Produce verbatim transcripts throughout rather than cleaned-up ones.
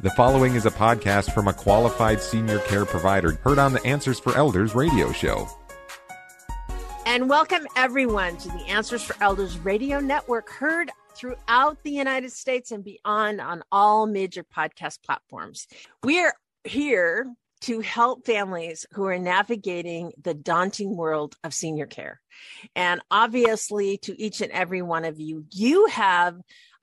The following is a podcast from a qualified senior care provider heard on the Answers for Elders radio show. And welcome everyone to the Answers for Elders radio network, heard throughout the United States and beyond on all major podcast platforms. We are here to help families who are navigating the daunting world of senior care. And obviously, to each and every one of you, you have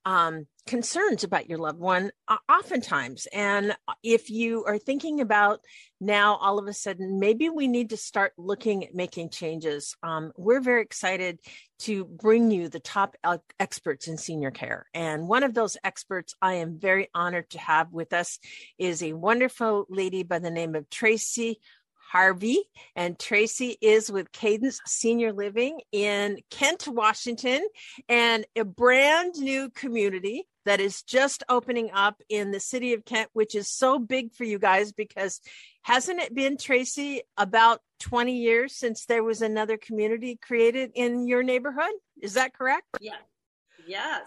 um, concerns about your loved one uh, oftentimes. And if you are thinking about now, all of a sudden, maybe we need to start looking at making changes. Um, we're very excited to bring you the top experts in senior care. And one of those experts I am very honored to have with us is a wonderful lady by the name of Tracy Harvey. And Tracy is with Cadence Senior Living in Kent, Washington, and a brand new community that is just opening up in the city of Kent, which is so big for you guys because hasn't it been, Tracy, about twenty years since there was another community created in your neighborhood? Is that correct? Yes. Yes.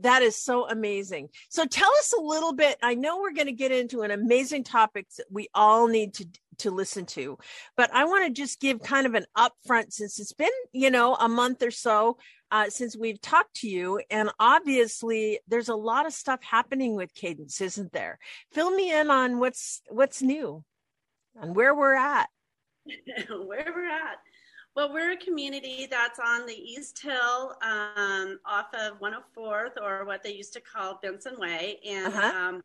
That is so amazing. So tell us a little bit. I know we're going to get into an amazing topic that we all need to to listen to, but I want to just give kind of an upfront, since it's been, you know, a month or so uh, since we've talked to you. And obviously there's a lot of stuff happening with Cadence, isn't there? Fill me in on what's, what's new and where we're at. where we're at. Well, we're a community that's on the East Hill um, off of one oh fourth, or what they used to call Benson Way. And uh-huh. um,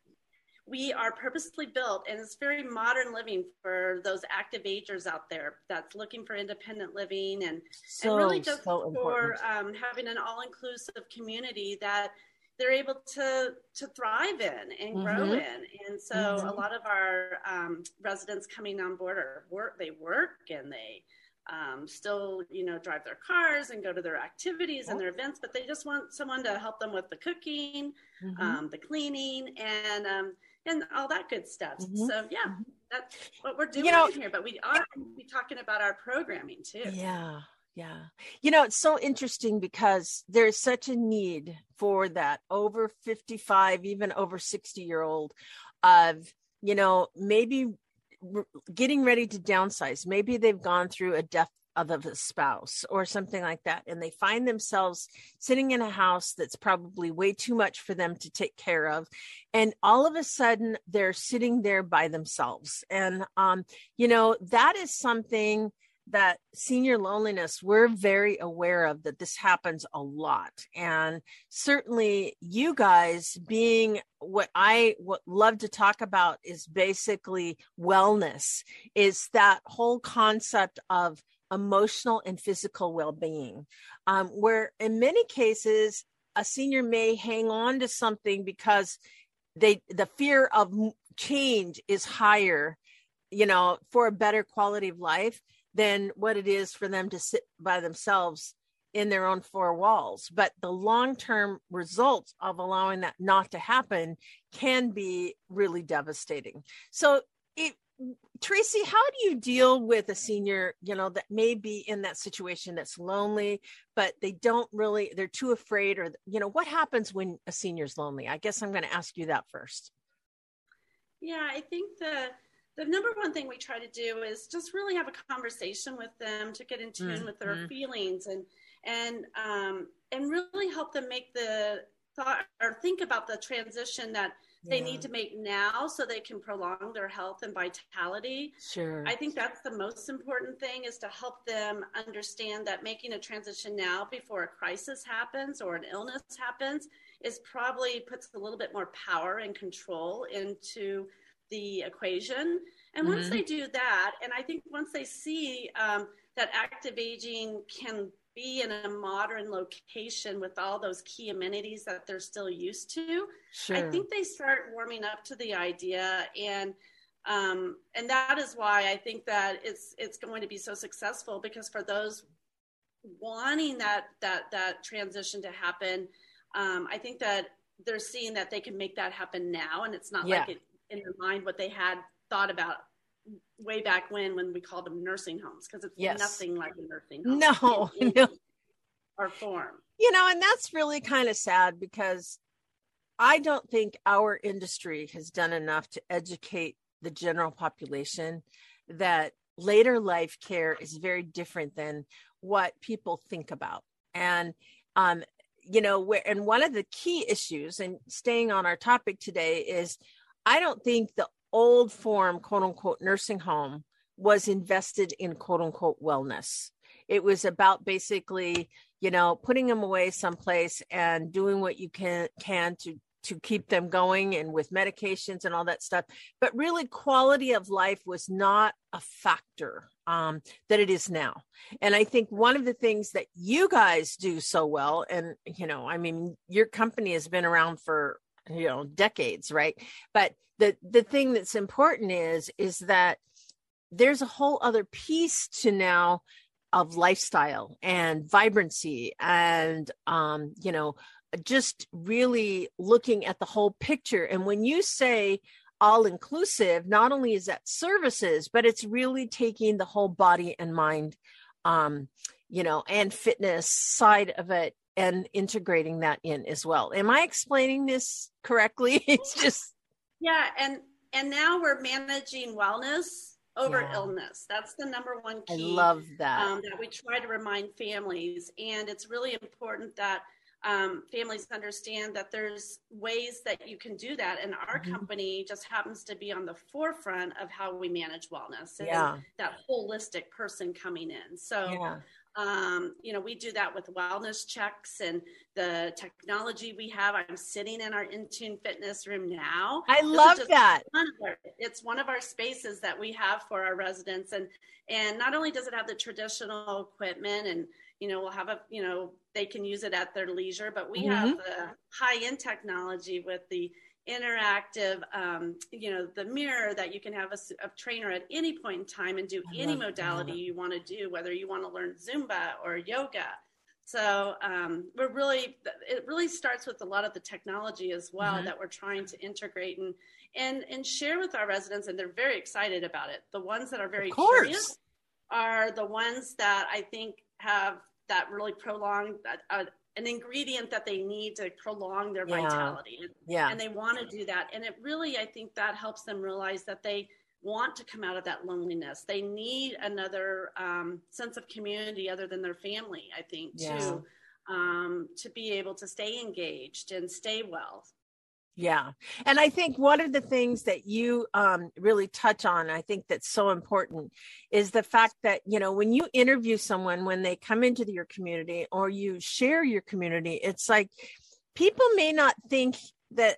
we are purposely built, and it's very modern living for those active agers out there that's looking for independent living and, so, and really just so for um, having an all-inclusive community that they're able to to thrive in and mm-hmm. grow in. And so mm-hmm. a lot of our um, residents coming on board are work, they work and they Um, still, you know, drive their cars and go to their activities and their events, but they just want someone to help them with the cooking, mm-hmm. um, the cleaning, and um, and all that good stuff. Mm-hmm. So yeah, that's what we're doing you know, here. But we are going to be talking about our programming too. Yeah, yeah. You know, it's so interesting because there's such a need for that over fifty-five, even over sixty-year-old of, you know, maybe getting ready to downsize. Maybe they've gone through a death of a spouse or something like that, and they find themselves sitting in a house that's probably way too much for them to take care of. And all of a sudden they're sitting there by themselves. And, um, you know, that is something that senior loneliness, we're very aware of, that this happens a lot. And certainly you guys being what I what love to talk about is basically wellness, is that whole concept of emotional and physical well-being, um, where in many cases, a senior may hang on to something because they the fear of change is higher, you know, for a better quality of life than what it is for them to sit by themselves in their own four walls. But the long-term results of allowing that not to happen can be really devastating. So it, Tracy, how do you deal with a senior, you know, that may be in that situation that's lonely, but they don't really, they're too afraid, or, you know, what happens when a senior's lonely? I guess I'm going to ask you that first. Yeah, I think the The number one thing we try to do is just really have a conversation with them to get in tune mm-hmm. with their feelings and and um, and really help them make the thought or think about the transition that yeah. they need to make now so they can prolong their health and vitality. Sure. I think that's the most important thing, is to help them understand that making a transition now before a crisis happens or an illness happens is probably puts a little bit more power and control into the equation. And mm-hmm. once they do that, and I think once they see um, that active aging can be in a modern location with all those key amenities that they're still used to, sure. I think they start warming up to the idea. And um, and that is why I think that it's it's going to be so successful, because for those wanting that that that transition to happen, um, I think that they're seeing that they can make that happen now, and it's not yeah. like it in their mind what they had thought about way back when, when we called them nursing homes, because it's yes. nothing like a nursing home. No, in, in no. Or form. You know, and that's really kind of sad, because I don't think our industry has done enough to educate the general population that later life care is very different than what people think about. And, um, you know, where, and one of the key issues, and staying on our topic today, is I don't think the old form, quote unquote, nursing home was invested in, quote unquote, wellness. It was about basically, you know, putting them away someplace and doing what you can can to to keep them going, and with medications and all that stuff. But really, quality of life was not a factor um, that it is now. And I think one of the things that you guys do so well, and, you know, I mean, your company has been around for, you know, decades, right? But the the thing that's important is is that there's a whole other piece to now of lifestyle and vibrancy and, um, you know, just really looking at the whole picture. And when you say all inclusive, not only is that services, but it's really taking the whole body and mind, um, you know, and fitness side of it and integrating that in as well. Am I explaining this correctly? It's just. Yeah. And, and now we're managing wellness over yeah. illness. That's the number one key. I love that. Um, that we try to remind families. And it's really important that um, families understand that there's ways that you can do that. And our mm-hmm. company just happens to be on the forefront of how we manage wellness and yeah. that holistic person coming in. So, yeah. um, you know, we do that with wellness checks and the technology we have. I'm sitting in our Intune fitness room now. I love that. One our, it's one of our spaces that we have for our residents. And, and not only does it have the traditional equipment and, you know, we'll have a, you know, they can use it at their leisure, but we mm-hmm. have the high-end technology with the interactive, um, you know, the mirror that you can have a, a trainer at any point in time and do I any modality that. You want to do, whether you want to learn Zumba or yoga. So um, we're really, it really starts with a lot of the technology as well mm-hmm. that we're trying to integrate and, and, and share with our residents. And they're very excited about it. The ones that are very curious are the ones that I think have that really prolonged uh, an ingredient that they need to prolong their yeah. vitality. Yeah. And they want to do that. And it really, I think that helps them realize that they want to come out of that loneliness. They need another um, sense of community other than their family, I think, yeah. to, um, to be able to stay engaged and stay well. Yeah. And I think one of the things that you um, really touch on, I think that's so important, is the fact that, you know, when you interview someone, when they come into the, your community or you share your community, it's like people may not think that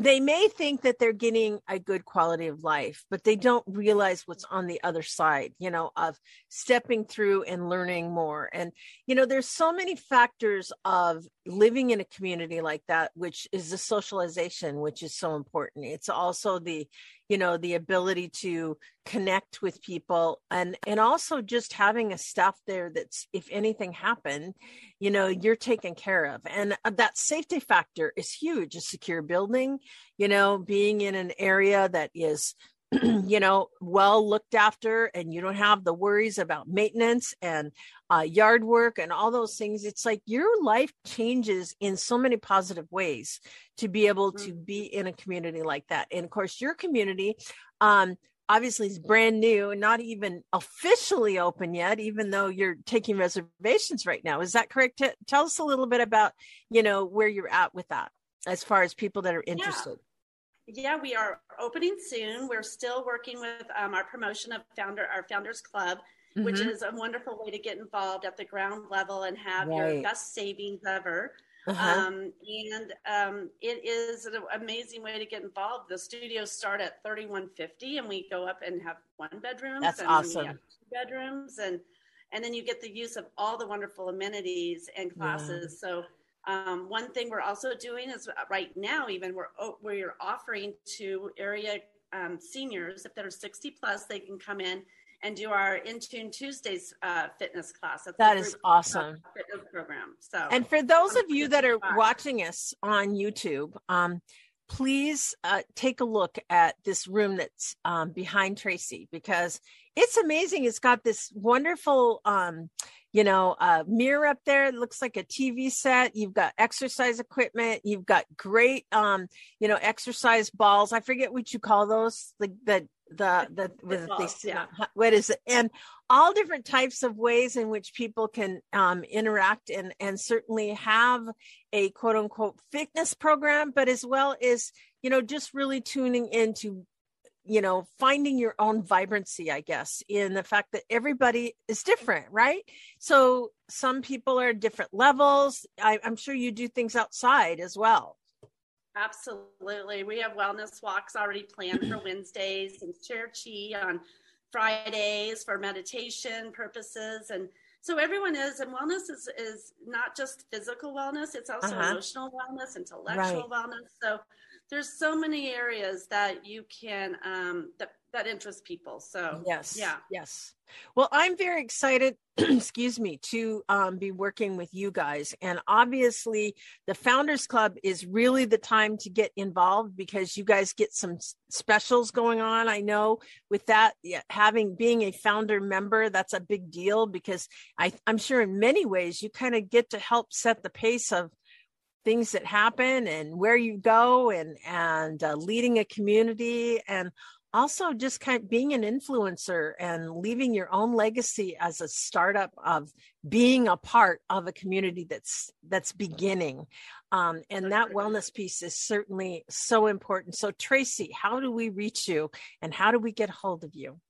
they may think that they're getting a good quality of life, but they don't realize what's on the other side, you know, of stepping through and learning more. And, you know, there's so many factors of living in a community like that, which is the socialization, which is so important. It's also the, you know, the ability to connect with people and, and also just having a staff there that's, if anything happened, you know, you're taken care of. And that safety factor is huge. A secure building, you know, being in an area that is, you know, well looked after and you don't have the worries about maintenance and uh, yard work and all those things. It's like your life changes in so many positive ways to be able to be in a community like that. And of course, your community, um, obviously it's brand new and not even officially open yet, even though you're taking reservations right now. Is that correct? T- tell us a little bit about, you know, where you're at with that as far as people that are interested. Yeah, yeah we are opening soon. We're still working with um, our promotion of founder, our Founders Club, mm-hmm. which is a wonderful way to get involved at the ground level and have right. your best savings ever. Uh-huh. Um, and, um, it is an amazing way to get involved. The studios start at thirty-one fifty and we go up and have one bedrooms. That's and awesome. We have two bedrooms and, and then you get the use of all the wonderful amenities and classes. Yeah. So, um, one thing we're also doing is right now, even we're, we're offering to area, um, seniors, if they're sixty plus, they can come in and do our Intune Tuesdays uh, fitness class. That's that is awesome. Fitness program. So, and for those of you that are watching us on YouTube, um, please uh, take a look at this room that's um, behind Tracy because it's amazing. It's got this wonderful, um, you know, a mirror up there. It looks like a T V set. You've got exercise equipment. You've got great, um, you know, exercise balls. I forget what you call those. The, the, the, the, the balls, they, yeah. What is it? And all different types of ways in which people can um, interact and, and certainly have a quote unquote fitness program, but as well as, you know, just really tuning into, you know, finding your own vibrancy, I guess, in the fact that everybody is different, right? So some people are different levels. I, I'm sure you do things outside as well. Absolutely. We have wellness walks already planned for Wednesdays and chair chi on Fridays for meditation purposes. And so everyone is, and wellness is, is not just physical wellness. It's also uh-huh. emotional wellness, intellectual right. wellness. So there's so many areas that you can, um, that, that interest people. So yes, yeah. yes. Well, I'm very excited, excuse me, to um, be working with you guys. And obviously the Founders Club is really the time to get involved because you guys get some specials going on. I know with that, yeah, having, being a founder member, that's a big deal because I, I'm sure in many ways you kind of get to help set the pace of things that happen and where you go and, and uh, leading a community and also just kind of being an influencer and leaving your own legacy as a startup of being a part of a community that's, that's beginning. Um, and that wellness piece is certainly so important. So Tracy, how do we reach you and how do we get a hold of you?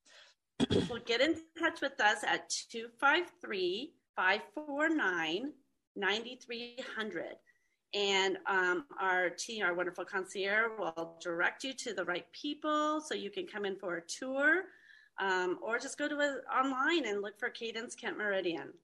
Well, get in touch with us at two five three, five four nine, nine three zero zero. And um, our team, our wonderful concierge, will direct you to the right people so you can come in for a tour um, or just go to a, online and look for Cadence Kent Meridian.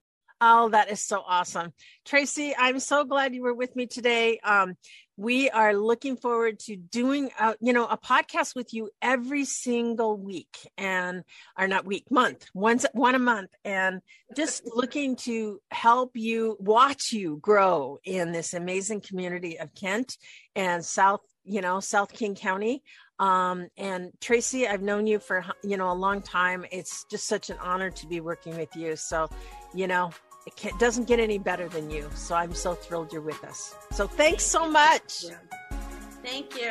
Oh, that is so awesome. Tracy, I'm so glad you were with me today. Um, we are looking forward to doing, a, you know, a podcast with you every single week and or not week, month, once, one a month. And just looking to help you watch you grow in this amazing community of Kent and South, you know, South King County. Um, and Tracy, I've known you for, you know, a long time. It's just such an honor to be working with you. So, you know, it can't, doesn't get any better than you. So I'm so thrilled you're with us. So thanks so much. Thank you.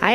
Hi